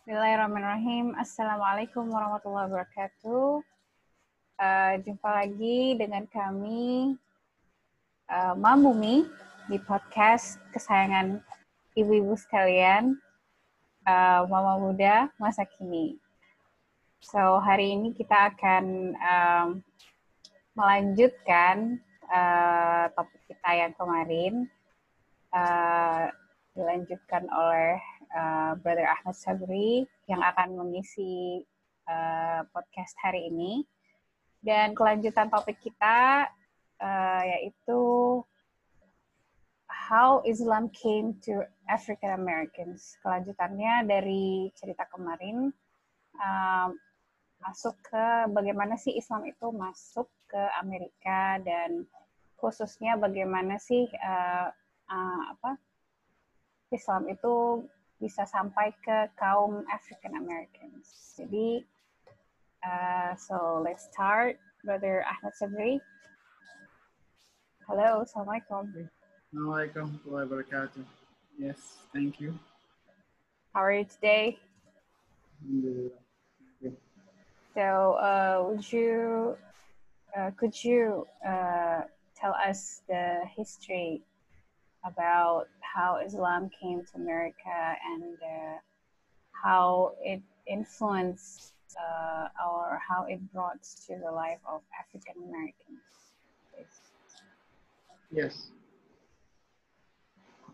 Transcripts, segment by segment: Bismillahirrahmanirrahim. Assalamualaikum warahmatullahi wabarakatuh. Jumpa lagi dengan kami Mambumi di podcast kesayangan ibu-ibu sekalian, mama muda masa kini. So, hari ini kita akan melanjutkan topik kita yang kemarin dilanjutkan oleh Brother Ahmad Sabri yang akan mengisi podcast hari ini. Dan kelanjutan topik kita yaitu How Islam Came to African Americans. Kelanjutannya dari cerita kemarin masuk ke bagaimana sih Islam itu masuk ke Amerika, dan khususnya bagaimana sih Islam itu bisa sampai ke kaum African Americans. Jadi, so let's start, Brother Ahmad Sabri. Hello, assalamualaikum. Assalamualaikum warahmatullahi wabarakatuh. Yes, thank you. How are you today? Alhamdulillah. So, could you tell us the history about how Islam came to America and how it influenced or how it brought to the life of African Americans? Yes.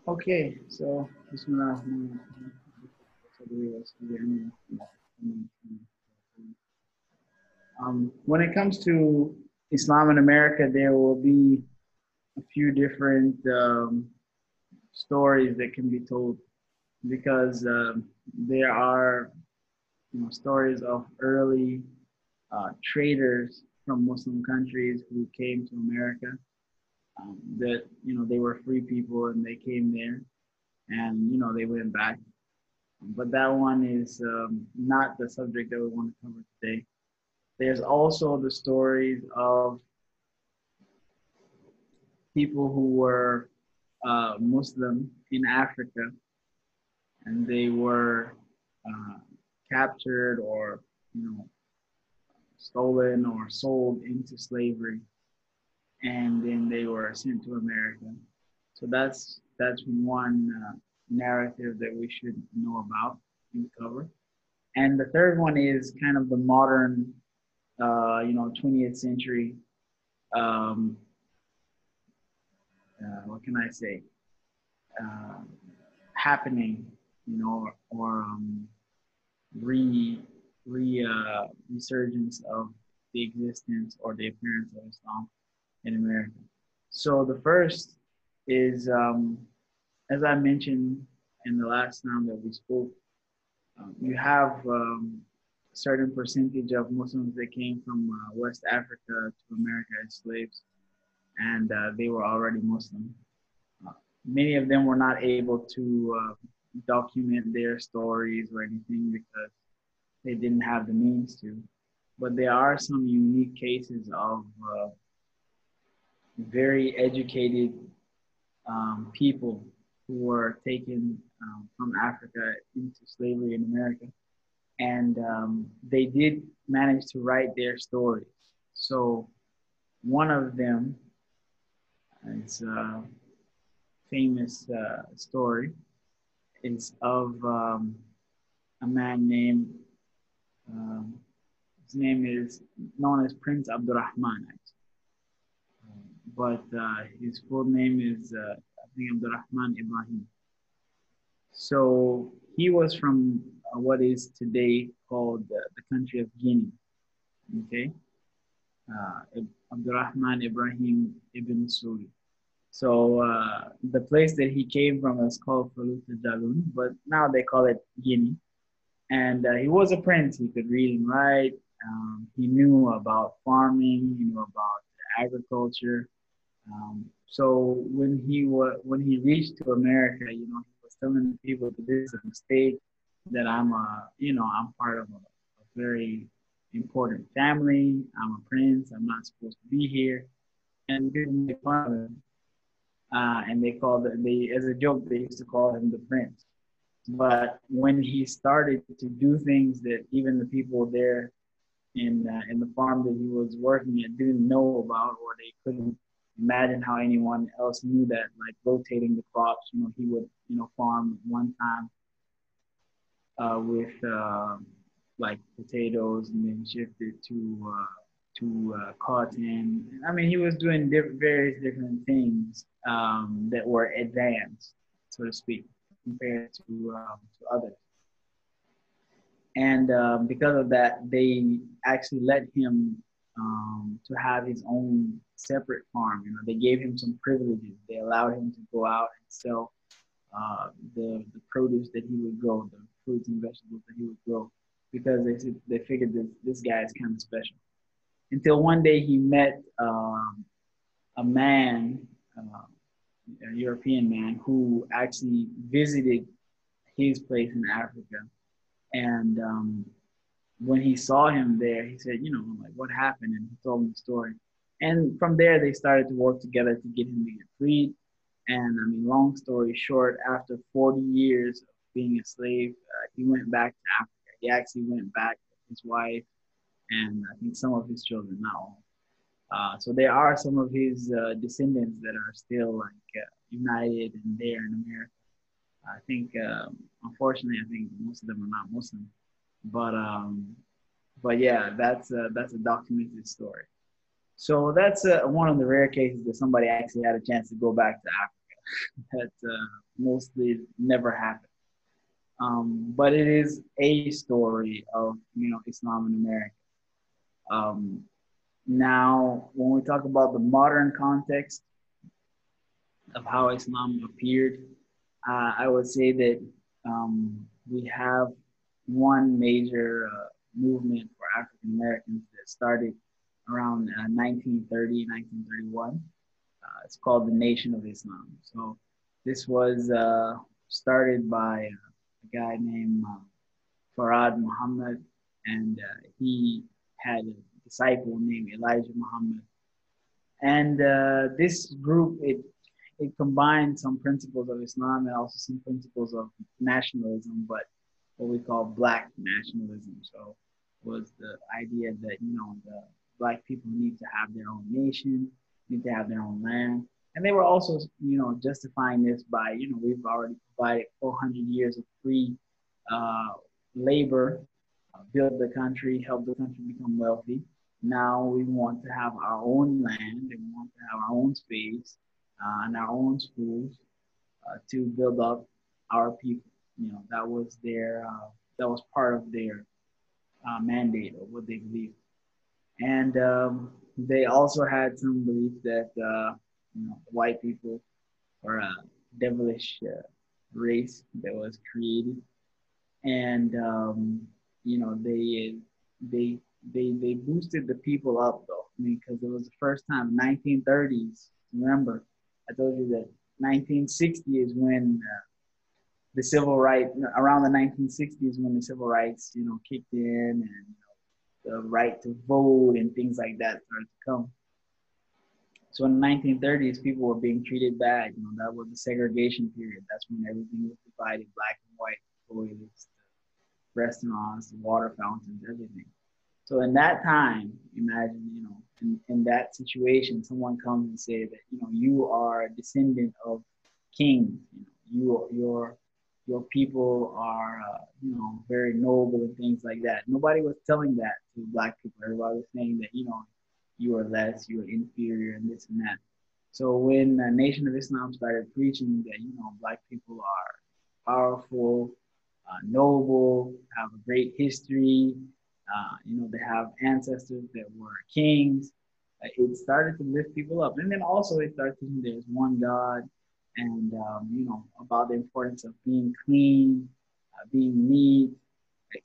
Okay, so Bismillah. When it comes to Islam in America, there will be a few different stories that can be told, because there are stories of early traders from Muslim countries who came to America, that they were free people and they came there and they went back. But that one is not the subject that we want to cover today. There's also the stories of people who were Muslim in Africa, and they were captured or stolen or sold into slavery, and then they were sent to America. So that's one narrative that we should know about and cover. And the third one is kind of the modern 20th century happening, resurgence of the existence or the appearance of Islam in America. So the first is, as I mentioned in the last time that we spoke, you have a certain percentage of Muslims that came from West Africa to America as slaves, and they were already Muslim. Many of them were not able to document their stories or anything because they didn't have the means to. But there are some unique cases of very educated people who were taken from Africa into slavery in America. And they did manage to write their stories. So one of them, it's a famous story, is of a man named, his name is known as Prince Abdul Rahman, but his full name is Abdul Rahman Ibrahim. So he was from what is today called the country of Guinea, okay? Abdul Rahman Ibrahim ibn Sori. So the place that he came from is called Futa Jallon, but now they call it Guinea. And he was a prince. He could read and write. He knew about farming. He knew about agriculture. So when he reached to America, he was telling the people that this is a mistake, that I'm part of a very important family, I'm a prince, I'm not supposed to be here. And people make fun of him. And they called it, as a joke, they used to call him the prince. But when he started to do things that even the people there in the farm that he was working at didn't know about, or they couldn't imagine how anyone else knew that, like rotating the crops, you know, he would, you know, farm one time with like potatoes, and then shifted to cotton. I mean, he was doing various different things that were advanced, so to speak, compared to others. And because of that, they actually let him to have his own separate farm. You know, they gave him some privileges. They allowed him to go out and sell the produce that he would grow, the fruits and vegetables that he would grow, because they figured this guy is kind of special. Until one day he met a man, a European man, who actually visited his place in Africa. And when he saw him there, he said, you know, like, what happened? And he told him the story. And from there, they started to work together to get him to get freed. And I mean, long story short, after 40 years of being a slave, he went back to Africa. He actually went back with his wife and I think some of his children, not all. So there are some of his descendants that are still like united and there in America. I think, unfortunately, I think most of them are not Muslim. But yeah, that's a documented story. So that's one of the rare cases that somebody actually had a chance to go back to Africa. That mostly never happened. But it is a story of, you know, Islam in America. Now, when we talk about the modern context of how Islam appeared, I would say that we have one major movement for African Americans that started around 1930, 1931. It's called the Nation of Islam. So this was started by a guy named Fard Muhammad, and he had a disciple named Elijah Muhammad. And this group, it combined some principles of Islam and also some principles of nationalism, but what we call Black nationalism. So it was the idea that, you know, the Black people need to have their own nation, need to have their own land. And they were also, you know, justifying this by, you know, we've already provided 400 years of free labor, build the country, help the country become wealthy. Now we want to have our own land, and we want to have our own space and our own schools to build up our people. You know, that was their, that was part of their mandate or what they believed. And they also had some belief that, you know, white people were a devilish race that was created. And, you know, they boosted the people up, though. I mean, because it was the first time, 1930s, remember, I told you that 1960 is when the civil rights, around the 1960s when the civil rights, you know, kicked in, and you know, the right to vote and things like that started to come. So in the 1930s, people were being treated bad. You know, that was the segregation period. That's when everything was divided, Black and white, toilets, restaurants, water fountains, everything. So in that time, imagine, you know, in that situation, someone comes and says that, you know, you are a descendant of kings. You know, your people are, you know, very noble and things like that. Nobody was telling that to Black people. Everybody was saying that, you know, you are less, you are inferior, and this and that. So when the Nation of Islam started preaching that, you know, Black people are powerful, noble, have a great history, you know, they have ancestors that were kings, it started to lift people up. And then also it started thinking there's one God, and, you know, about the importance of being clean, being neat,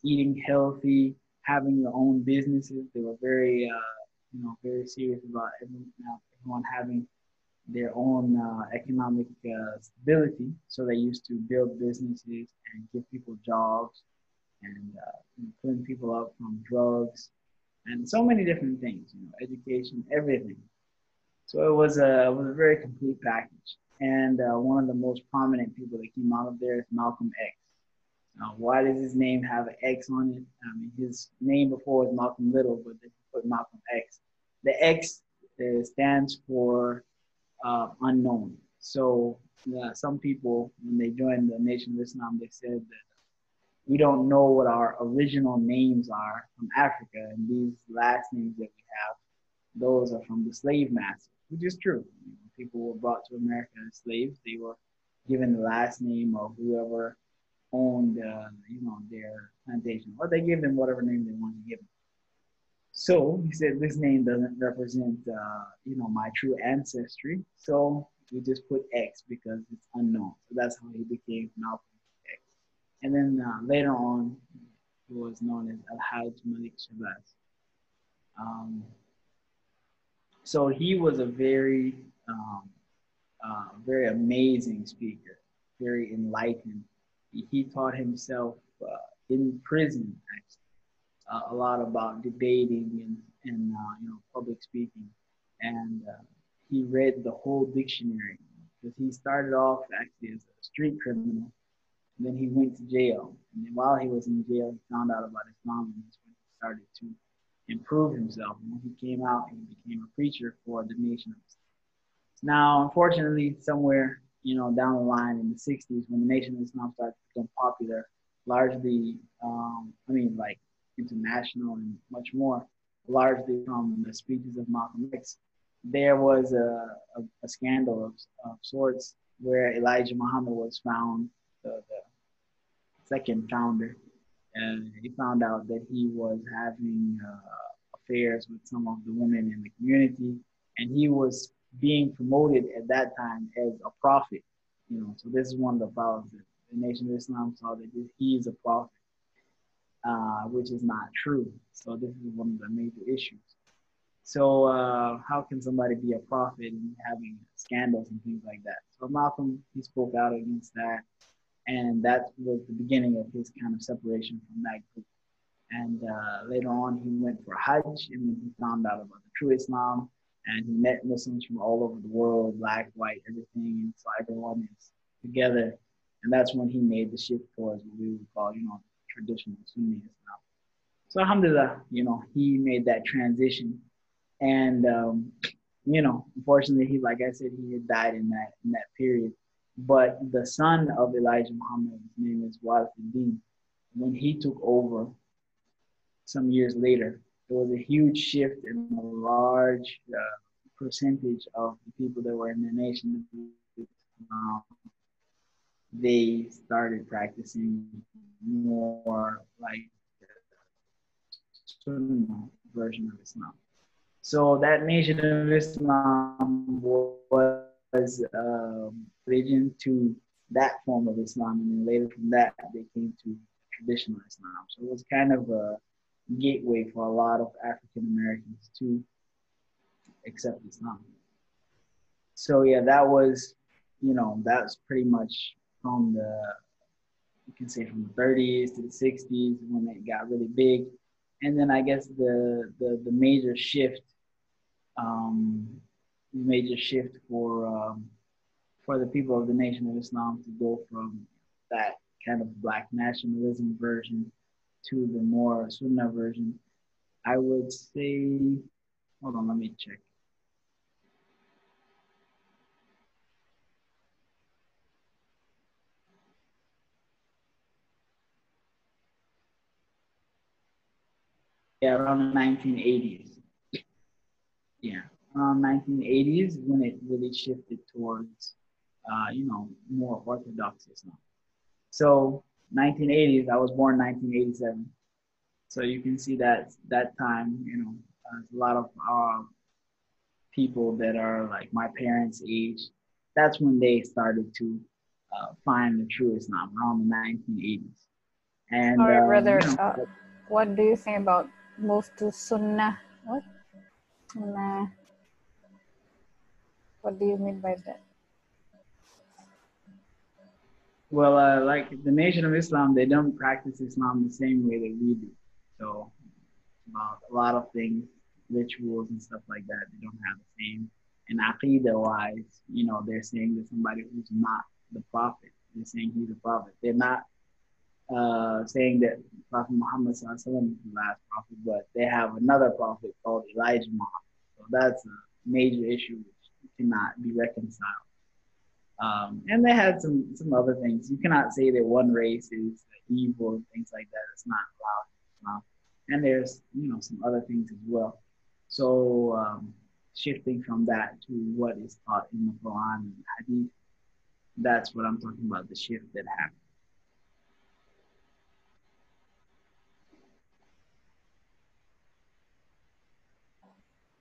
eating healthy, having your own businesses. They were very, you know, very serious about everyone having their own economic stability. So they used to build businesses and give people jobs and clean people up from drugs and so many different things, you know, education, everything. So it was a very complete package. And one of the most prominent people that came out of there is Malcolm X. Why does his name have an X on it? I mean, his name before was Malcolm Little, but they put Malcolm X. The X stands for unknown. So some people, when they joined the Nation of Islam, they said that we don't know what our original names are from Africa, and these last names that we have, those are from the slave masters, which is true. When people were brought to America as slaves, they were given the last name of whoever owned you know, their plantation, or they gave them whatever name they wanted to give them. So he said, this name doesn't represent you know, my true ancestry, so we just put X because it's unknown. So that's how he became Malcolm X. And then later on, he was known as Al Haj Malik Shabazz. So he was a very, very amazing speaker, very enlightened. He taught himself in prison, actually, a lot about debating and you know, public speaking. And he read the whole dictionary, because he started off actually as a street criminal, and then he went to jail. And then while he was in jail, he found out about Islam, and that's when he started to improve himself. And when he came out, he became a preacher for the Nation of Islam. Now, unfortunately, somewhere, you know, down the line in the 60s, when the Nation of Islam started to become popular, largely, I mean, like international and much more, largely from the speeches of Malcolm X, there was a scandal of sorts where Elijah Muhammad was found, the second founder, and he found out that he was having affairs with some of the women in the community, and he was being promoted at that time as a prophet, you know. So this is one of the problems that the Nation of Islam saw, that he is a prophet, which is not true. So this is one of the major issues. So how can somebody be a prophet and having scandals and things like that? So Malcolm, he spoke out against that, and that was the beginning of his kind of separation from that group. And later on, he went for Hajj, and then he found out about the true Islam, and he met Muslims from all over the world, black, white, everything, and so everyone is together. And that's when he made the shift towards what we would call, you know, traditional Sunni Islam. So alhamdulillah, you know, he made that transition. And, you know, unfortunately, he, like I said, he had died in that period. But the son of Elijah Muhammad, his name is Wallace D., when he took over some years later, there was a huge shift in a large percentage of the people that were in the Nation. They started practicing more like the version of Islam. So that Nation of Islam was religion to that form of Islam, and then later from that they came to traditional Islam. So it was kind of a gateway for a lot of African Americans to accept Islam. So yeah, that was, you know, that's pretty much from the, you can say from the 30s to the 60s when it got really big. And then I guess the major shift, for the people of the Nation of Islam to go from that kind of black nationalism version to the more Sunnah version, I would say, hold on, let me check. Yeah, around the 1980s. Yeah, around 1980s when it really shifted towards, you know, more Orthodox Islam. So 1980s, I was born in 1987. So you can see that that time, you know, a lot of people that are like my parents' age, that's when they started to find the true Islam, around the 1980s. And all right, brother, you know, what do you think about move to Sunnah? What? Sunnah. What do you mean by that? Well, like the Nation of Islam, they don't practice Islam the same way that we do. So about a lot of things, rituals and stuff like that. They don't have the same. And Aqidah-wise, you know, they're saying that somebody who's not the prophet, they're saying he's a prophet. They're not saying that Prophet Muhammad is the last prophet, but they have another prophet called Elijah Muhammad. So that's a major issue which cannot be reconciled. And they had some other things. You cannot say that one race is evil and things like that. It's not allowed. And there's, you know, some other things as well. So shifting from that to what is taught in the Quran and the Hadith, that's what I'm talking about, the shift that happened.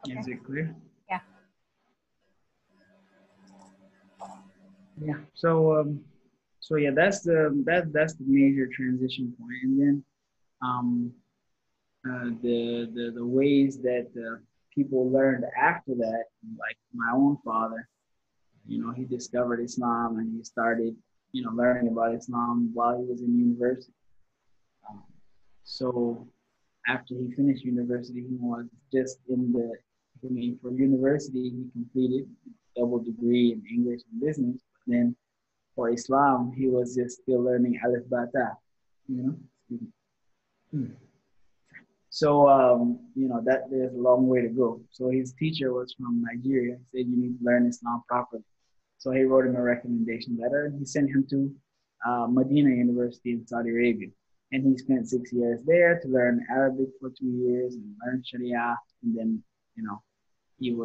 Okay. Is it clear? Yeah. Yeah. So, so yeah, that's the major transition point. And then, the ways that people learned after that, like my own father, you know, he discovered Islam and he started, you know, learning about Islam while he was in university. So after he finished university, he was just in the, I mean, for university, he completed a double degree in English and business. But then for Islam, he was just still learning Alif Bata, you know? So, you know, that there's a long way to go. So his teacher was from Nigeria. He said, you need to learn Islam properly. So he wrote him a recommendation letter and he sent him to Medina University in Saudi Arabia. And he spent 6 years there to learn Arabic for 2 years and learn Sharia. And then, you know, he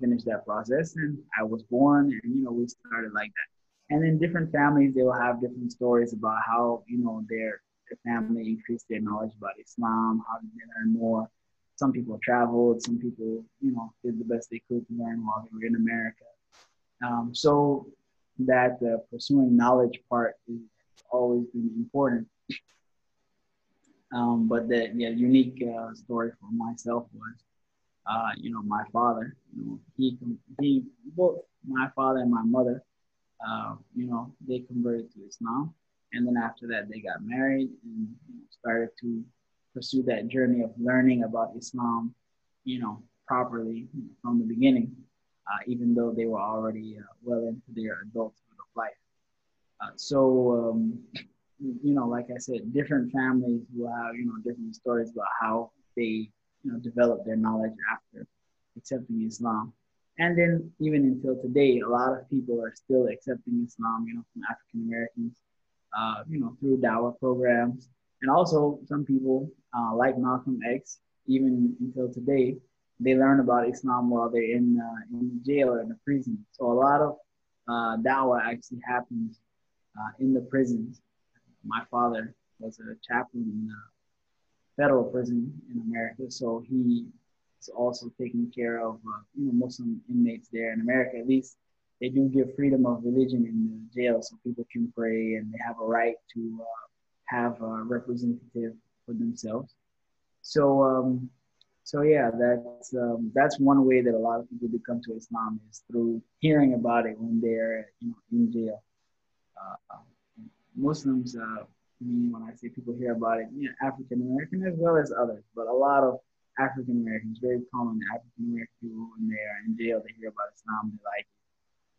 finished that process and I was born and, you know, we started like that. And then different families, they will have different stories about how, you know, their family increased their knowledge about Islam, how did they learn more. Some people traveled, some people, you know, did the best they could to learn while they were in America. So that pursuing knowledge part is always been important. But the unique story for myself was, you know, my father, you know, both my father and my mother, you know, they converted to Islam. And then after that, they got married and, you know, started to pursue that journey of learning about Islam, you know, properly from the beginning, even though they were already well into their adulthood of life. So, you know, like I said, different families will have, you know, different stories about how they, you know, developed their knowledge after accepting Islam. And then even until today, a lot of people are still accepting Islam, you know, from African Americans. You know, through dawah programs. And also some people like Malcolm X, even until today, they learn about Islam while they're in jail or in the prison. So a lot of dawah actually happens in the prisons. My father was a chaplain in a federal prison in America. So he is also taking care of, you know, Muslim inmates there in America, at least. They do give freedom of religion in the jail, so people can pray and they have a right to have a representative for themselves. So, so yeah, that's one way that a lot of people do come to Islam, is through hearing about it when they're, you know, in jail. Muslims, meaning when I say people hear about it, you know, African American as well as others, but a lot of African Americans, very common African American people, when they are in jail, they hear about Islam, they like it.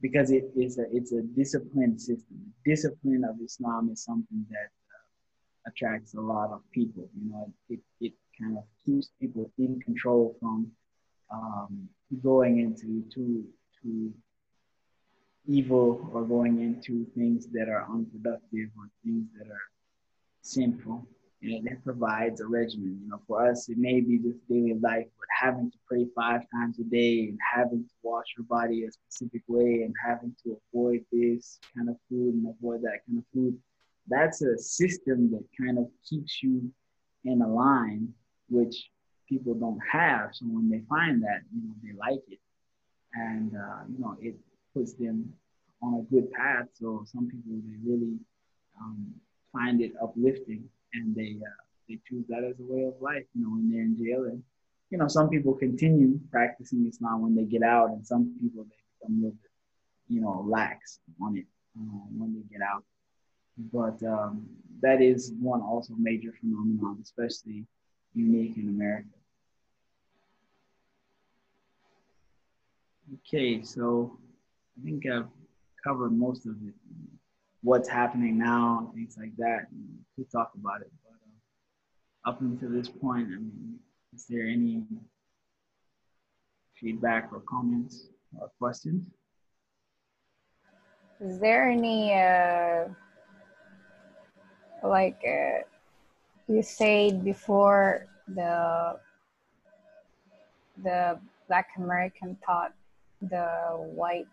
Because it is it's a disciplined system. The discipline of Islam is something that attracts a lot of people. You know, it kind of keeps people in control from going into too evil, or going into things that are unproductive or things that are sinful. And it provides a regimen. You know, for us, it may be just daily life, but having to pray 5 times a day and having to wash your body a specific way and having to avoid this kind of food and avoid that kind of food, that's a system that kind of keeps you in a line, which people don't have. So when they find that, you know, they like it. And, you know, it puts them on a good path. So some people, they really find it uplifting. And they choose that as a way of life, you know, when they're in jail. And, you know, some people continue practicing Islam when they get out, and some people, they become a little bit, you know, lax on it when they get out. But that is one also major phenomenon, especially unique in America. Okay, so I think I've covered most of it. What's happening now, things like that. We could talk about it, but up until this point, I mean, is there any feedback or comments or questions? Is there any you said before the Black American thought the white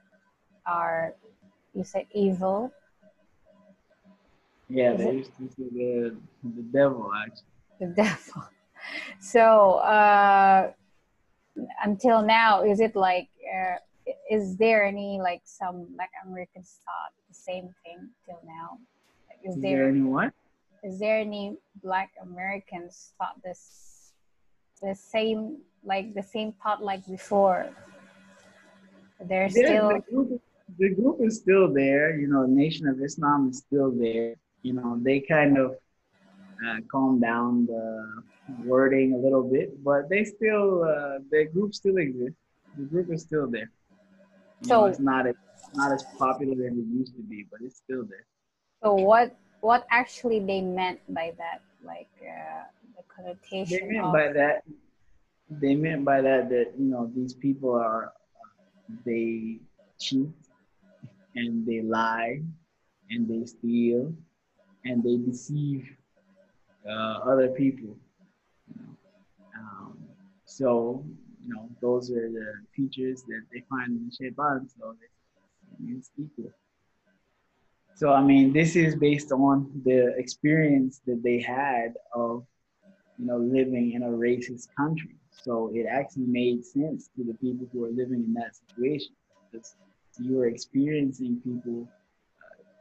are, you said, evil. Yeah, they used to say the devil, actually. The devil. So until now, is it like, is there any like some Black Americans thought the same thing till now? Like, is there any what? Is there any Black Americans thought this the same thought like before? There's still the group is still there, you know. Nation of Islam is still there. You know, they kind of calmed down the wording a little bit, but they still the group still exists. The group is still there. So you know, it's not as popular as it used to be, but it's still there. So what actually they meant by that, like the connotation? They meant by that you know, these people are, they cheat and they lie and they steal and they deceive other people. You know? So you know, those are the features that they find in Shaytan. So it's equal. So, I mean, this is based on the experience that they had of, you know, living in a racist country. So it actually made sense to the people who are living in that situation. Because you are experiencing people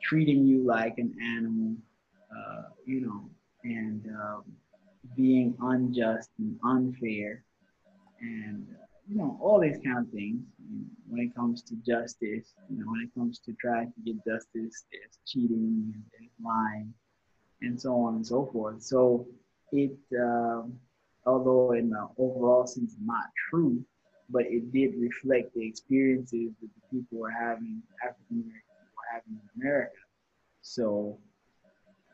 treating you like an animal, you know, and being unjust and unfair and, you know, all these kind of things. When it comes to justice, you know, when it comes to trying to get justice, there's cheating, and there's lying, and so on and so forth. So it, although in the overall sense not true, but it did reflect the experiences that the people were having, African Americans were having in America. So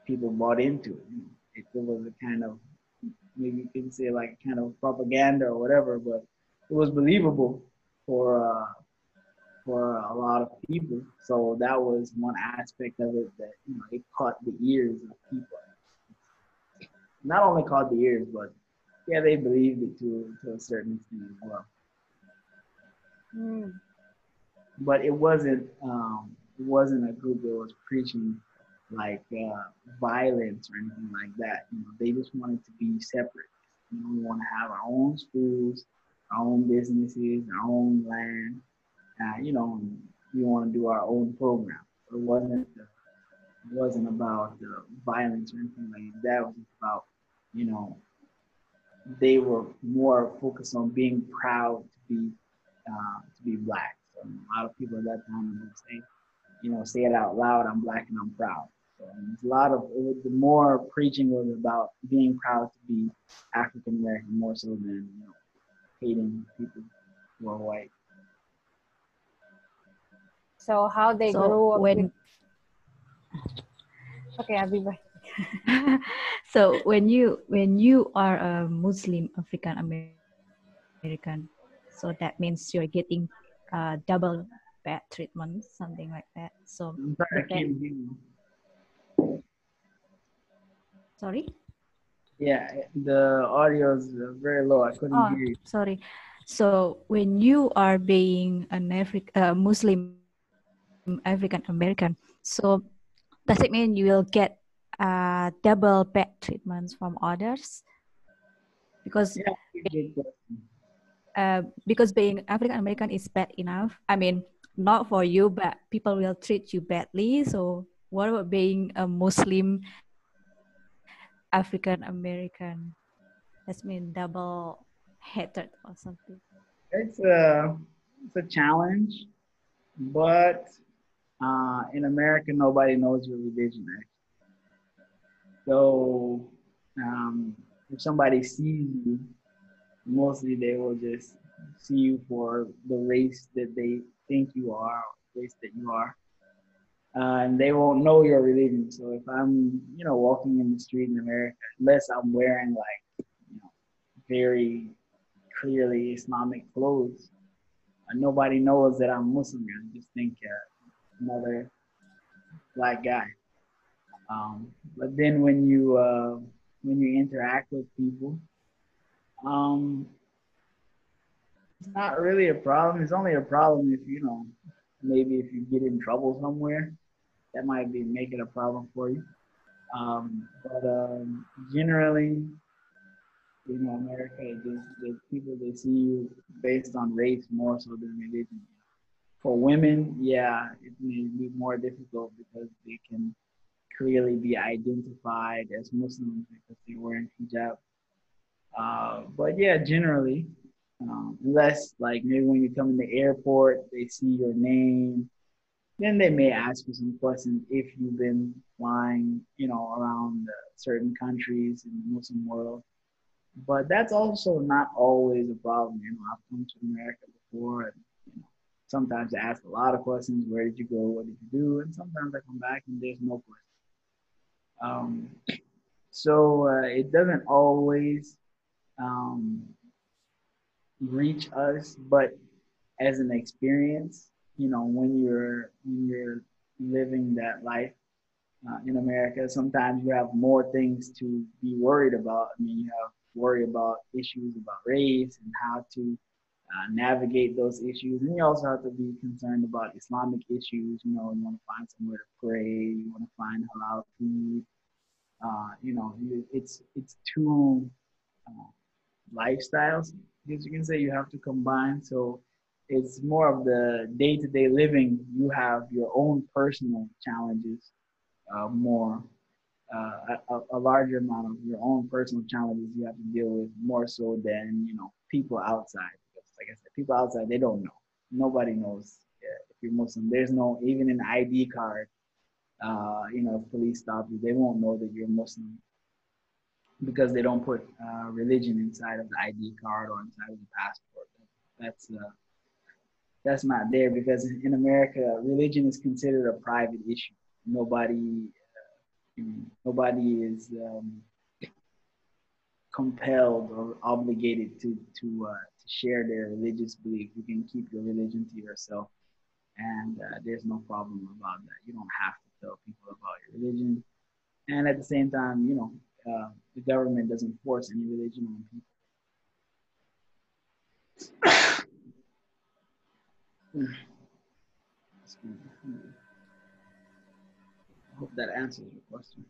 people bought into it. You know, it was a kind of, maybe you can say like kind of propaganda or whatever, but it was believable for a lot of people. So that was one aspect of it that, you know, it caught the ears of people. Not only caught the ears, but yeah, they believed it to a certain extent as well. Mm. But it wasn't a group that was preaching like violence or anything like that. You know, they just wanted to be separate. You know, we want to have our own schools, our own businesses, our own land, you know, we want to do our own program. It wasn't about violence or anything like that. It was about, you know, they were more focused on being proud to be Black. So a lot of people at that time would say, you know, say it out loud, I'm Black and I'm proud. So a lot of, the more preaching was about being proud to be African American more so than, you know, hating people who are white. So how they grew up when... Okay, I'll be back. So when you are a Muslim African American, so that means you're getting double bad treatment, something like that. So sorry. Yeah, the audio is very low. I couldn't hear you. Sorry. So when you are being an Muslim African American, so does it mean you will get double bad treatments from others? Because because being African American is bad enough. I mean, not for you, but people will treat you badly. So what about being a Muslim African American? That's mean double hatred or something. It's a challenge, but in America nobody knows your religion actually. So if somebody sees you, mostly they will just see you for the race that they think you are, or race that you are. And they won't know your religion. So if I'm, you know, walking in the street in America, unless I'm wearing like, you know, very clearly Islamic clothes, nobody knows that I'm Muslim. I just think another black guy. But then when you interact with people, it's not really a problem. It's only a problem if, you know, maybe if you get in trouble somewhere, that might be making a problem for you. But generally, you know, America, the people, they see you based on race more so than religion. For women, yeah, it may be more difficult because they can clearly be identified as Muslims because they wear hijab. But yeah, generally, unless like maybe when you come in the airport, they see your name, then they may ask you some questions if you've been flying, you know, around certain countries in the Muslim world. But that's also not always a problem. You know, I've come to America before, and you know, sometimes I ask a lot of questions. Where did you go? What did you do? And sometimes I come back and there's no question. So it doesn't always reach us, but as an experience, you know, when you're living that life in America, sometimes you have more things to be worried about. I mean, you have worry about issues about race and how to navigate those issues. And you also have to be concerned about Islamic issues. You know, you want to find somewhere to pray, you want to find halal food. You know, it's two lifestyles, I guess you can say, you have to combine. So it's more of the day-to-day living. You have your own personal challenges more. A larger amount of your own personal challenges you have to deal with more so than, you know, people outside. Because like I said, people outside, they don't know. Nobody knows if you're Muslim. There's no, even an ID card, you know, if police stop you, they won't know that you're Muslim because they don't put religion inside of the ID card or inside of the passport. That's not there because in America, religion is considered a private issue. Nobody is compelled or obligated to share their religious belief. You can keep your religion to yourself, and there's no problem about that. You don't have to tell people about your religion, and at the same time, you know, the government doesn't force any religion on people. Excuse me. I hope that answers your question.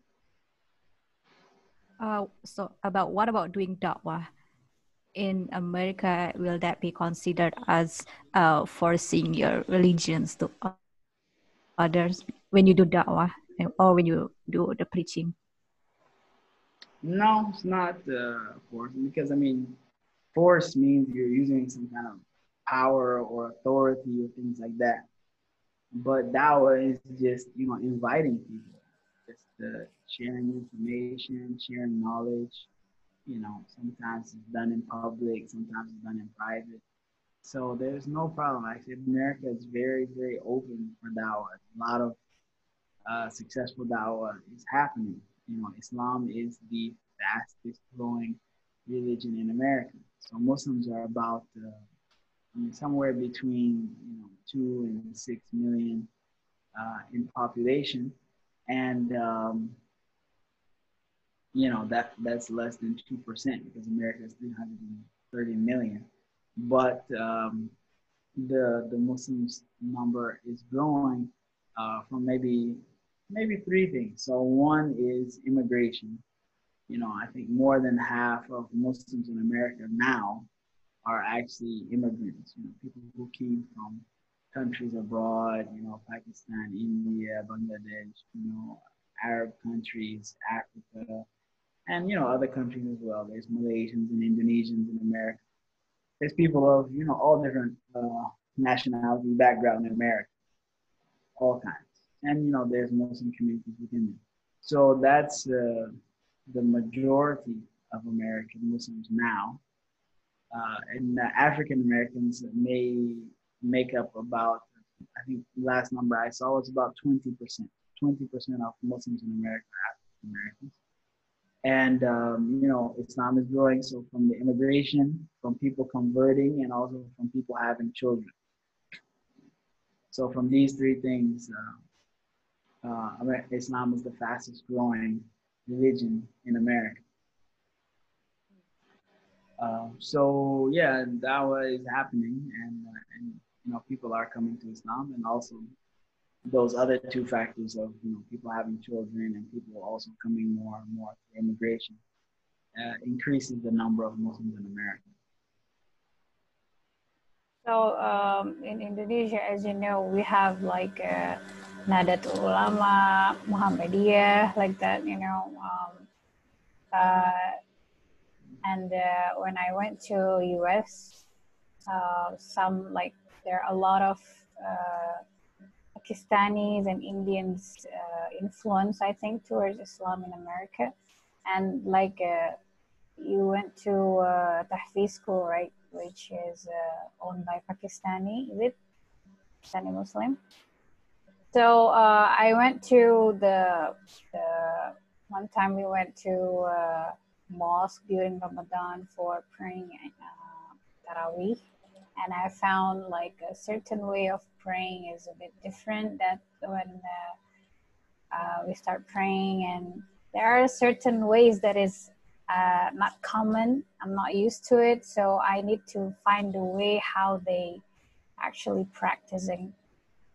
What about doing da'wah in America? Will that be considered as forcing your religions to others when you do da'wah or when you do the preaching? No, it's not forcing, because I mean, force means you're using some kind of power or authority or things like that. But dawah is just, you know, inviting people, just sharing information, sharing knowledge. You know, sometimes it's done in public, sometimes it's done in private. So there's no problem. Actually, America is very, very open for dawah. A lot of successful dawah is happening. You know, Islam is the fastest growing religion in America. So Muslims are about somewhere between, you know, 2 and 6 million in population, and you know, that's less than 2% because America is 330 million. But the Muslims number is growing from maybe three things. So one is immigration. You know, I think more than half of Muslims in America now are actually immigrants, you know, people who came from countries abroad, you know, Pakistan, India, Bangladesh, you know, Arab countries, Africa, and, you know, other countries as well. There's Malaysians and Indonesians in America. There's people of, you know, all different nationality, background in America, all kinds. And, you know, there's Muslim communities within them. So that's the majority of American Muslims now. and African Americans may make up about, I think the last number I saw was about 20% of Muslims in America are African Americans. And, you know, Islam is growing. So from the immigration, from people converting, and also from people having children. So from these three things, Islam is the fastest growing religion in America. So yeah, Dawah is happening, and you know, people are coming to Islam, and also those other two factors of, you know, people having children and people also coming more and more through immigration increases the number of Muslims in America. So in Indonesia, as you know, we have like Nadatul Ulama, Muhammadiyah, like that, you know. And when I went to US, some, like, there are a lot of Pakistanis and Indians influence, I think, towards Islam in America. And like you went to Tahfiz school, right, which is owned by Pakistani, is it? Pakistani Muslim. So I went to the one time we went to mosque during Ramadan for praying Tarawih, and I found like a certain way of praying is a bit different that when we start praying, and there are certain ways that is not common. I'm not used to it, so I need to find a way how they actually practicing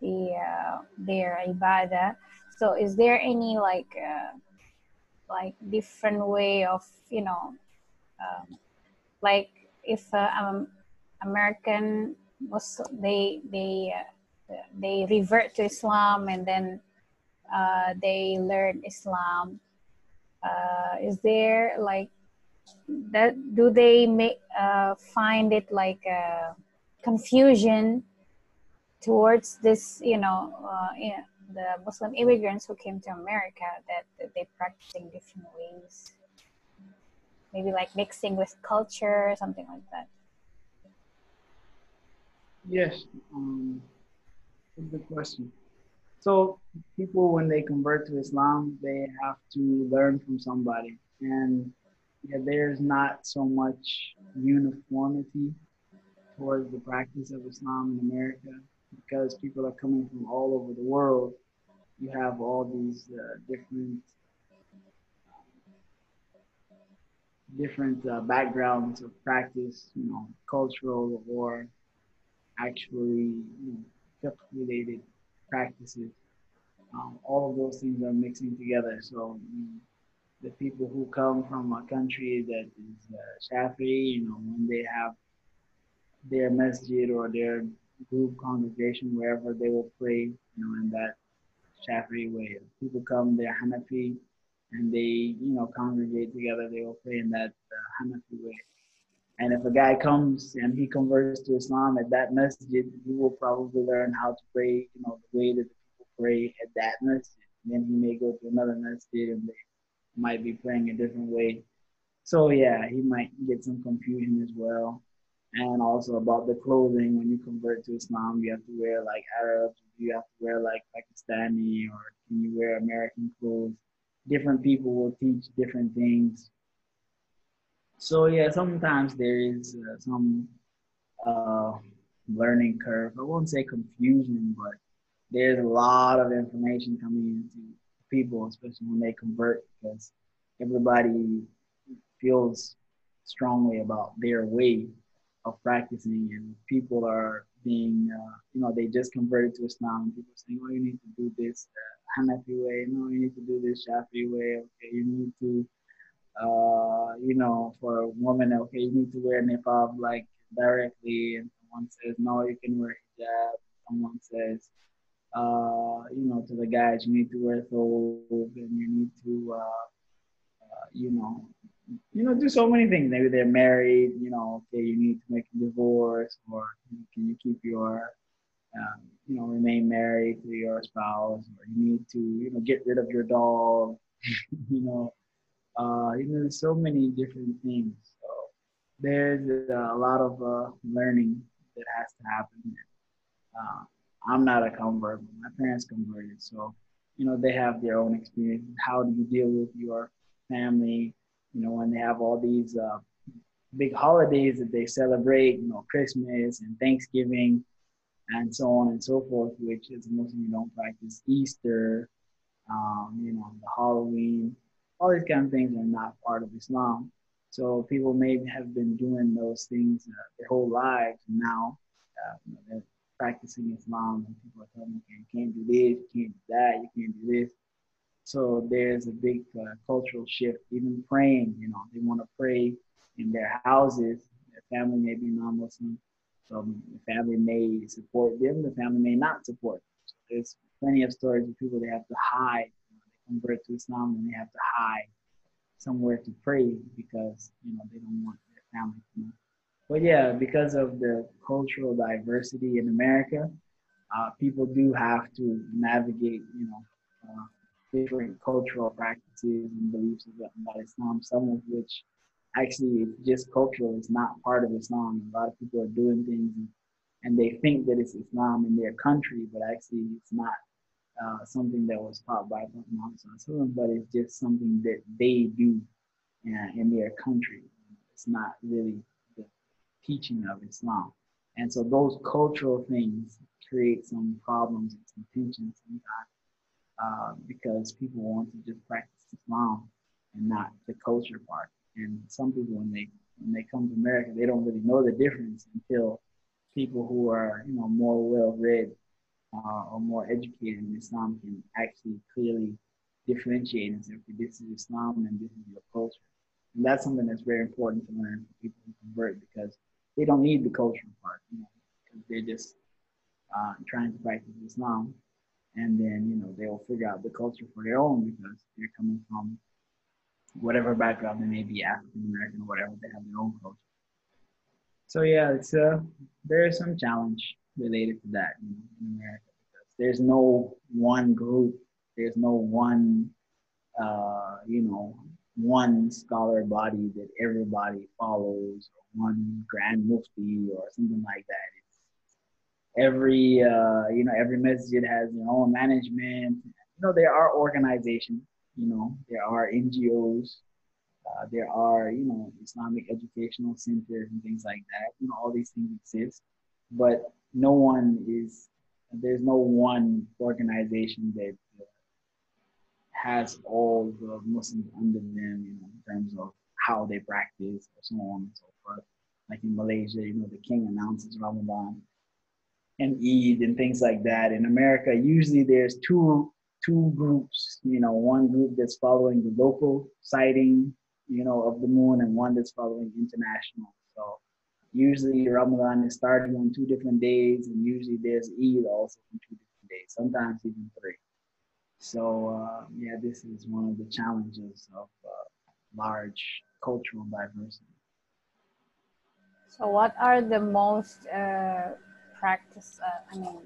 the their ibadah. So is there any like different way of, you know, like if American Muslim, they revert to Islam, and then they learn Islam, is there like that, do they make find it like a confusion towards this, you know, the Muslim immigrants who came to America, that they're practicing different ways, maybe like mixing with culture or something like that? Yes, good question. So people, when they convert to Islam, they have to learn from somebody, and yeah, there's not so much uniformity towards the practice of Islam in America, because people are coming from all over the world. You have all these different backgrounds of practice, you know, cultural or actually, you know, related practices. All of those things are mixing together. So the people who come from a country that is Shafi'i, you know, when they have their masjid or their group congregation, wherever they will pray, you know, in that Shafi'i way. People come, they're Hanafi, and they, you know, congregate together, they will pray in that Hanafi way. And if a guy comes and he converts to Islam at that masjid, he will probably learn how to pray, you know, the way that the people pray at that masjid. And then he may go to another masjid and they might be praying a different way. So yeah, he might get some confusion as well. And also about the clothing, when you convert to Islam, you have to wear like Arab, you have to wear like Pakistani, or can you wear American clothes? Different people will teach different things. So yeah, sometimes there is some learning curve. I won't say confusion, but there's a lot of information coming into people, especially when they convert, because everybody feels strongly about their way of practicing, and people are being, you know, they just converted to Islam. People are saying, "Oh, you need to do this Hanafi way. No, you need to do this Shafi way. Okay, you need to, you know, for a woman, okay, you need to wear niqab like directly." And someone says, "No, you can wear hijab." Someone says, you know, to the guys, "You need to wear thobe, and you need to, you know." You know, do so many things. Maybe they're married, you know, okay, you need to make a divorce, or can you keep your, you know, remain married to your spouse, or you need to, you know, get rid of your dog, you know, there's so many different things. So there's a lot of learning that has to happen. I'm not a convert, but my parents converted, so you know they have their own experience. How do you deal with your family? You know, when they have all these big holidays that they celebrate, you know, Christmas and Thanksgiving, and so on and so forth, which is mostly you don't practice. Easter, you know, the Halloween, all these kind of things are not part of Islam. So people may have been doing those things their whole lives, and now you know, they're practicing Islam, and people are telling them, okay, you can't do this, you can't do that, you can't do this. So there's a big cultural shift. Even praying, you know, they want to pray in their houses. Their family may be non-Muslim, so the family may support them, the family may not support them. So there's plenty of stories of people they have to hide. You know, they convert to Islam and they have to hide somewhere to pray because you know they don't want their family to know. But yeah, because of the cultural diversity in America, people do have to navigate, you know, different cultural practices and beliefs about Islam, some of which actually it's just cultural, it's not part of Islam. A lot of people are doing things and they think that it's Islam in their country, but actually it's not something that was taught by Muhammad, but it's just something that they do in their country. It's not really the teaching of Islam. And so those cultural things create some problems and some tensions sometimes because people want to just practice Islam and not the culture part. And some people, when they come to America, they don't really know the difference until people who are, you know, more well-read or more educated in Islam can actually clearly differentiate and say, okay, this is Islam and this is your culture. And that's something that's very important to learn for people who convert because they don't need the cultural part, you know, because they're just trying to practice Islam. And then, you know, they will figure out the culture for their own because they're coming from whatever background they may be, African-American or whatever, they have their own culture. So yeah, it's there is some challenge related to that in America because there's no one group, there's no one, you know, one scholar body that everybody follows, or one grand mufti or something like that. It's every, you know, every masjid has their own management. You know, there are organizations. You know, there are NGOs, there are, you know, Islamic educational centers and things like that. You know, all these things exist, but no one is, there's no one organization that has all the Muslims under them, you know, in terms of how they practice and so on and so forth. Like in Malaysia, you know, the king announces Ramadan and Eid and things like that. In America, usually there's two groups, you know, one group that's following the local sighting, you know, of the moon, and one that's following international. So usually Ramadan is starting on 2 different days, and usually there's Eid also on 2 different days, sometimes even 3. So yeah, this is one of the challenges of large cultural diversity. So what are the most practice, I mean,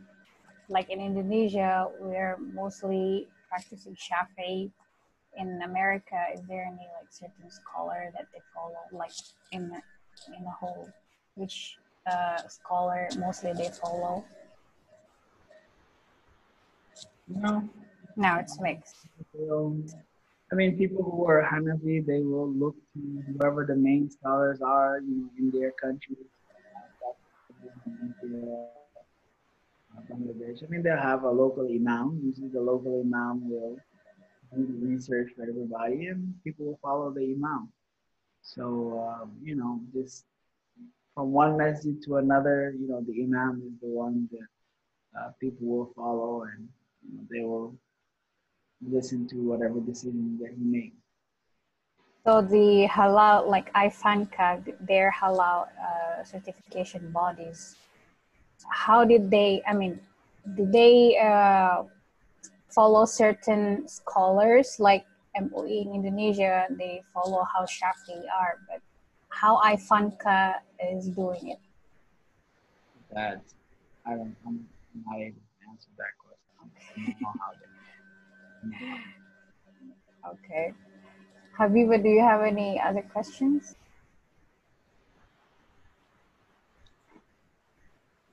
like in Indonesia, we're mostly practicing Shafi'i. In America, is there any like certain scholar that they follow, like in the whole, which scholar mostly they follow? No. No, it's mixed. I mean, people who are Hanafi, they will look to whoever the main scholars are, you know, in their country. Bangladesh. I mean, they'll have a local imam. Usually the local imam will do the research for everybody and people will follow the imam. So, you know, just from one masjid to another, you know, the imam is the one that people will follow, and you know, they will listen to whatever decision that he makes. So the halal, like IFANCA, their halal certification bodies, how did they, I mean, did they follow certain scholars like MUI in Indonesia? They follow how Shafi'i are, but how IFANCA is doing it? That, I'm not able to answer that question. Okay. Habiba, do you have any other questions?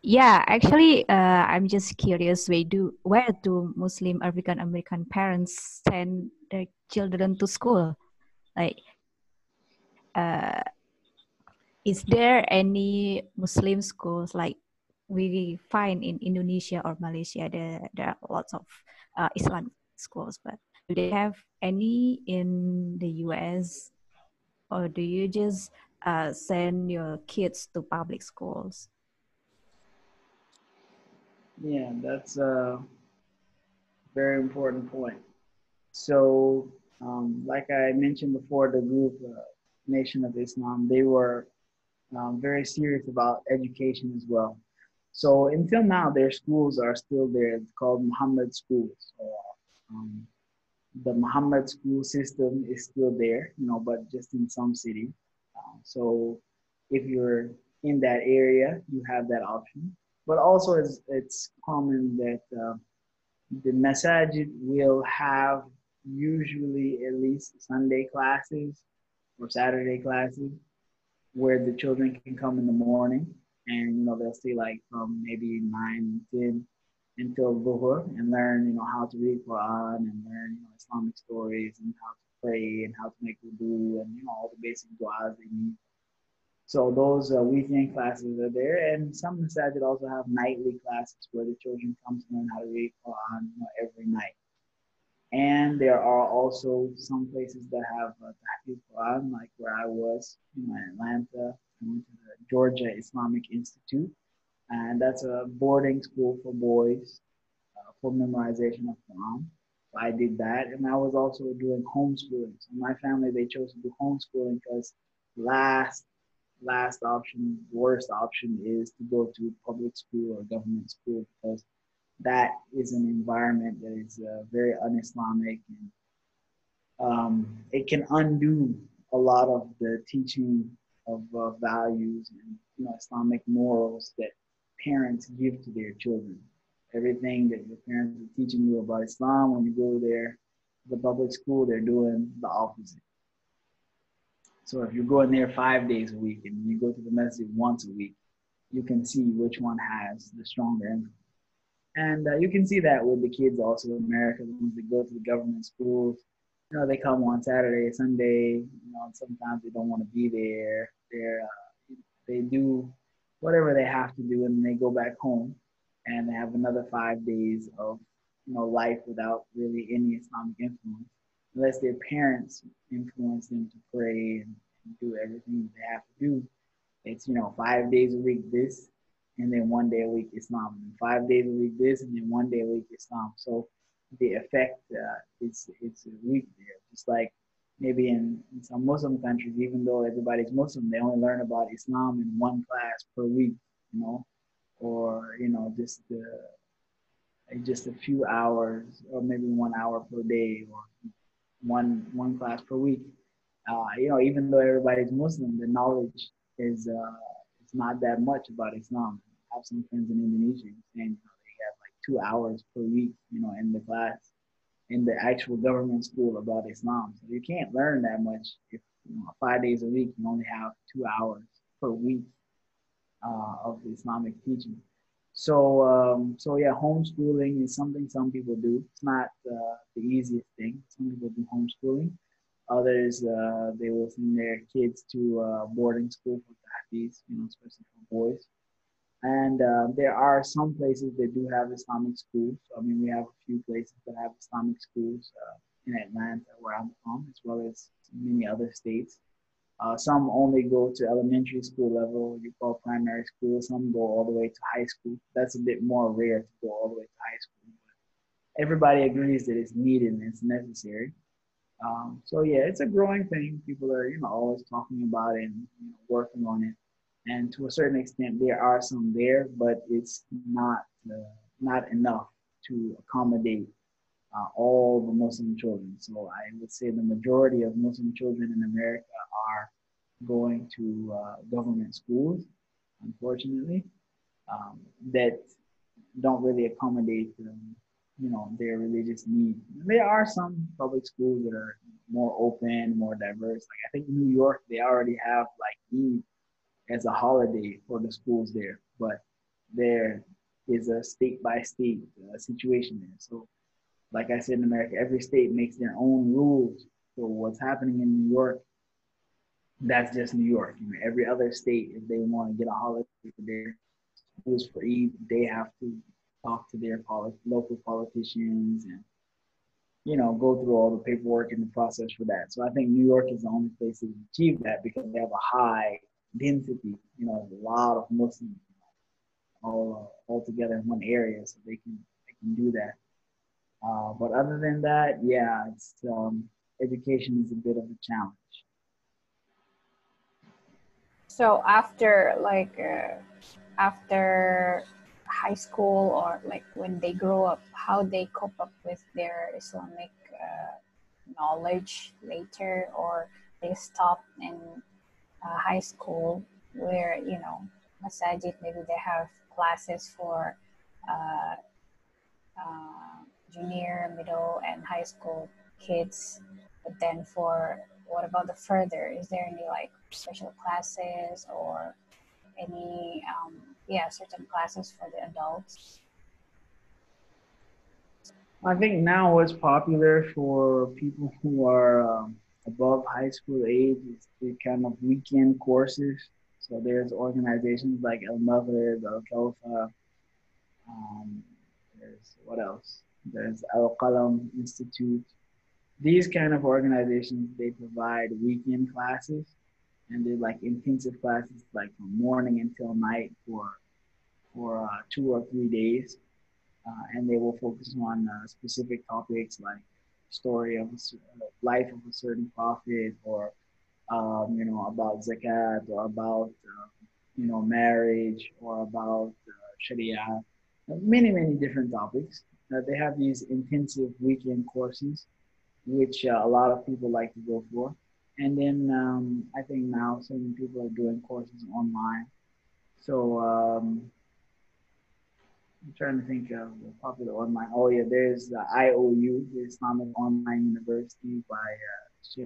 Yeah, actually, I'm just curious. Where do Muslim African-American parents send their children to school? Like, is there any Muslim schools like we find in Indonesia or Malaysia? There are lots of Islamic schools, but do they have any in the US, or do you just send your kids to public schools? Yeah, that's a very important point. So, like I mentioned before, the group Nation of Islam, they were very serious about education as well. So until now, their schools are still there. It's called Muhammad schools. The Muhammad school system is still there, you know, but just in some city. So if you're in that area, you have that option. But also, it's common that the masajid will have usually at least Sunday classes or Saturday classes where the children can come in the morning, and you know they'll stay like from maybe 9 to 10 until Dhuhr and learn how to read Quran and learn Islamic stories and how to pray and how to make wudu and all the basic du'as they need. So those weekend classes are there, and some masajid also have nightly classes where the children come to learn how to read Quran every night. And there are also some places that have tahfiz Quran, like where I was in Atlanta. I went to the Georgia Islamic Institute, and that's a boarding school for boys for memorization of Quran. So I did that, and I was also doing homeschooling. So my family, they chose to do homeschooling because last option, worst option, is to go to public school or government school, because that is an environment that is very un-Islamic, and it can undo a lot of the teaching of values and Islamic morals that parents give to their children. Everything that your parents are teaching you about Islam, when you go there, the public school, they're doing the opposite. So if you go in there 5 days a week and you go to the masjid once a week, you can see which one has the stronger influence. And you can see that with the kids also in America. The ones that go to the government schools, they come on Saturday, Sunday, and sometimes they don't want to be there. They do whatever they have to do, and they go back home and they have another 5 days of life without really any Islamic influence, unless their parents influence them to pray and do everything that they have to do. It's 5 days a week this, and then 1 day a week Islam, and 5 days a week this, and then 1 day a week Islam. So the effect it's weak there. Just like maybe in some Muslim countries, even though everybody's Muslim, they only learn about Islam in one class per week, or just a few hours, or maybe 1 hour per day, or one class per week. Even though everybody's Muslim, the knowledge is it's not that much about Islam. I have some friends in Indonesia saying they have like 2 hours per week, in the class, in the actual government school, about Islam. So you can't learn that much if 5 days a week you only have 2 hours per week of Islamic teaching. So, yeah, homeschooling is something some people do. It's not the easiest thing. Some people do homeschooling. Others, they will send their kids to boarding school for tahfiz, especially for boys. And there are some places that do have Islamic schools. I mean, we have a few places that have Islamic schools in Atlanta, where I'm from, as well as many other states. Some only go to elementary school level, you call primary school. Some go all the way to high school. That's a bit more rare, to go all the way to high school. But everybody agrees that it's needed and it's necessary. So yeah, it's a growing thing. People are, always talking about it and working on it. And to a certain extent, there are some there, but it's not enough to accommodate all the Muslim children. So I would say the majority of Muslim children in America are going to government schools, unfortunately, that don't really accommodate their religious needs. There are some public schools that are more open, more diverse. Like I think New York, they already have like Eid as a holiday for the schools there, but there is a state-by-state situation there. So, like I said, in America, every state makes their own rules for what's happening in New York. That's just New York. You know, every other state, if they want to get a holiday for their schools for Eid, they have to talk to their local politicians and, you know, go through all the paperwork and the process for that. So I think New York is the only place to achieve that because they have a high density, you know, a lot of Muslims all together in one area, so they can do that. But other than that, yeah, it's education is a bit of a challenge. So after after high school, or like when they grow up, how they cope up with their Islamic knowledge later, or they stop in high school where, you know, masajid, maybe they have classes for junior, middle, and high school kids, but then for what about the further? Is there any like special classes or any certain classes for the adults? I think now what's popular for people who are above high school age is the kind of weekend courses. So there's organizations like El Mother El Kelifa. There's what else? There's Al Qalam Institute. These kind of organizations, they provide weekend classes, and they're like intensive classes, like from morning until night for 2 or 3 days, and they will focus on specific topics like story of life of a certain prophet, or you know, about zakat, or about you know, marriage, or about sharia, many different topics. They have these intensive weekend courses, which a lot of people like to go for. And then I think now so many people are doing courses online. So I'm trying to think of the popular online. Oh yeah, there's the IOU, the Islamic Online University, by Sheikh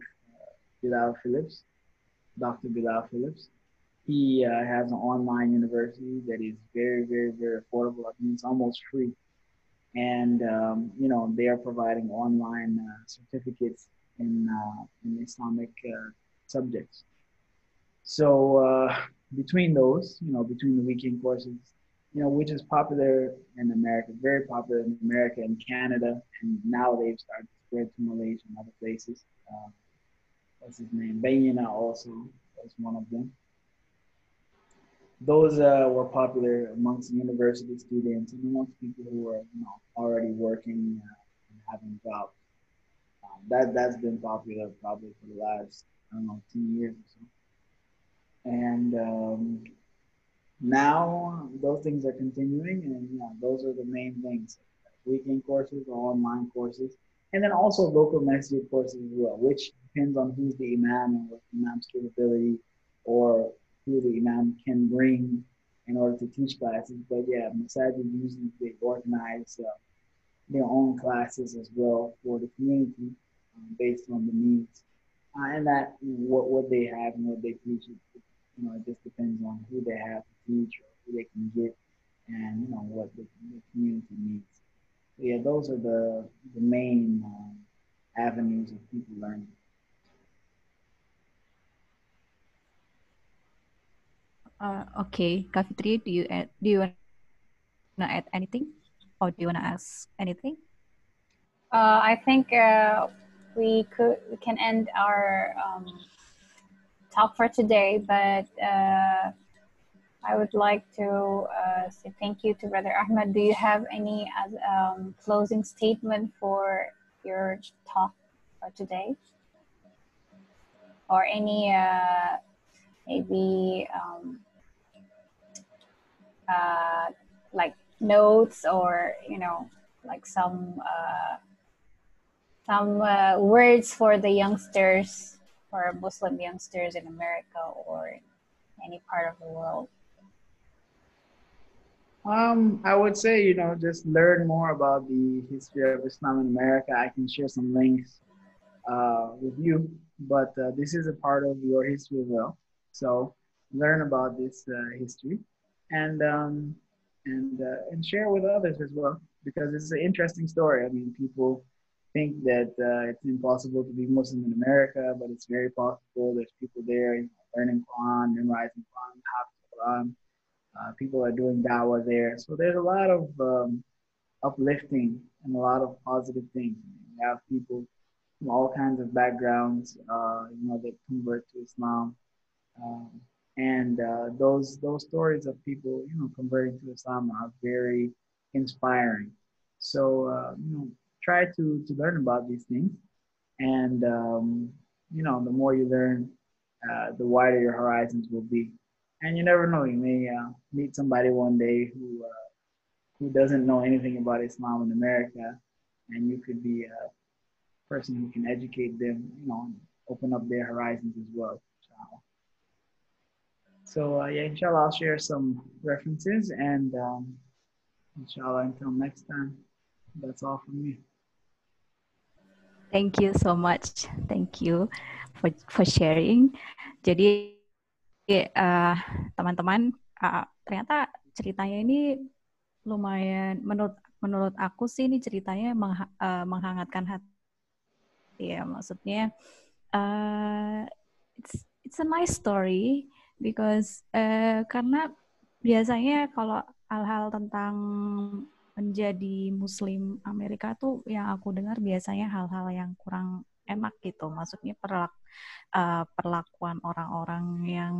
Bilal Phillips, Dr. Bilal Phillips. He has an online university that is very affordable. I mean, it's almost free. And, you know, they are providing online certificates in Islamic subjects. So between those, you know, between the weekend courses, you know, which is popular in America, very popular in America and Canada, and now they've started to spread to Malaysia and other places. What's his name? Bayyinah also was one of them. Those were popular amongst university students and amongst people who are, you know, already working and having jobs. That's been popular probably for the last, I don't know, 10 years or so. And now those things are continuing, and yeah, those are the main things. Weekend courses or online courses. And then also local masjid courses as well, which depends on who's the imam and what the imam's capability or who the imam can bring in order to teach classes. But yeah, masajid usually they organize their own classes as well for the community based on the needs, and that what they have and what they teach. You know, it just depends on who they have to teach or who they can get, and you know what the community needs. So yeah, those are the main avenues of people learning. Okay, Kak Fitri, do you want to add anything, or do you want to ask anything? I think we can end our talk for today, but I would like to say thank you to Brother Ahmad. Do you have any closing statement for your talk for today, or any maybe like notes, or you know, like some words for the youngsters, for Muslim youngsters in America or any part of the world? I would say, you know, just learn more about the history of Islam in America. I can share some links with you, but this is a part of your history as well. So learn about this history, and and share with others as well, because it's an interesting story. I mean, people think that it's impossible to be Muslim in America, but it's very possible. There's people there, you know, learning Quran, memorizing Quran, Quran. People are doing dawah there. So there's a lot of uplifting and a lot of positive things. You have people from all kinds of backgrounds, you know, that convert to Islam. Those stories of people, you know, converting to Islam are very inspiring. So, you know, try to learn about these things. And, you know, the more you learn, the wider your horizons will be. And you never know, you may meet somebody one day who doesn't know anything about Islam in America, and you could be a person who can educate them, you know, and open up their horizons as well. So yeah, inshallah, I'll share some references, and inshallah, until next time, that's all from me. Thank you so much. Thank you for sharing. Jadi teman-teman, ternyata ceritanya ini lumayan, menurut aku sih ini ceritanya menghangatkan hati. Ya, maksudnya it's a nice story, because karena biasanya kalau hal-hal tentang menjadi Muslim Amerika tuh yang aku dengar biasanya hal-hal yang kurang enak gitu, maksudnya perlakuan orang-orang yang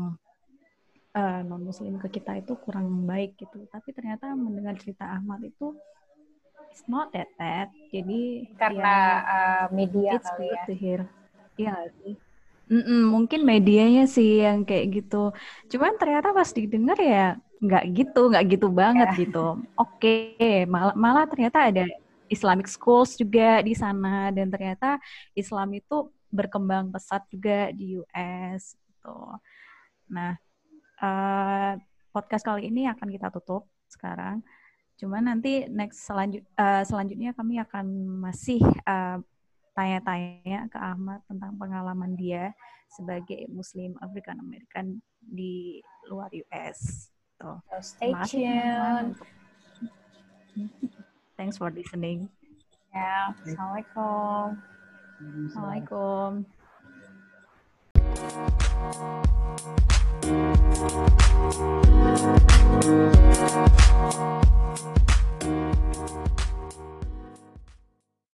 non-Muslim ke kita itu kurang baik gitu. Tapi ternyata mendengar cerita Ahmad itu it's not that bad. Jadi karena media it's good to hear. Iya sih. Mungkin medianya sih yang kayak gitu. Cuman ternyata pas didengar ya nggak gitu banget gitu. Oke, malah ternyata ada Islamic schools juga di sana, dan ternyata Islam itu berkembang pesat juga di US gitu. Nah, podcast kali ini akan kita tutup sekarang. Cuman nanti selanjutnya kami akan masih tanya-tanya ke Ahmad tentang pengalaman dia sebagai Muslim African American di luar US. So, stay tuned. Thanks for listening. Yeah. Assalamualaikum. Assalamualaikum.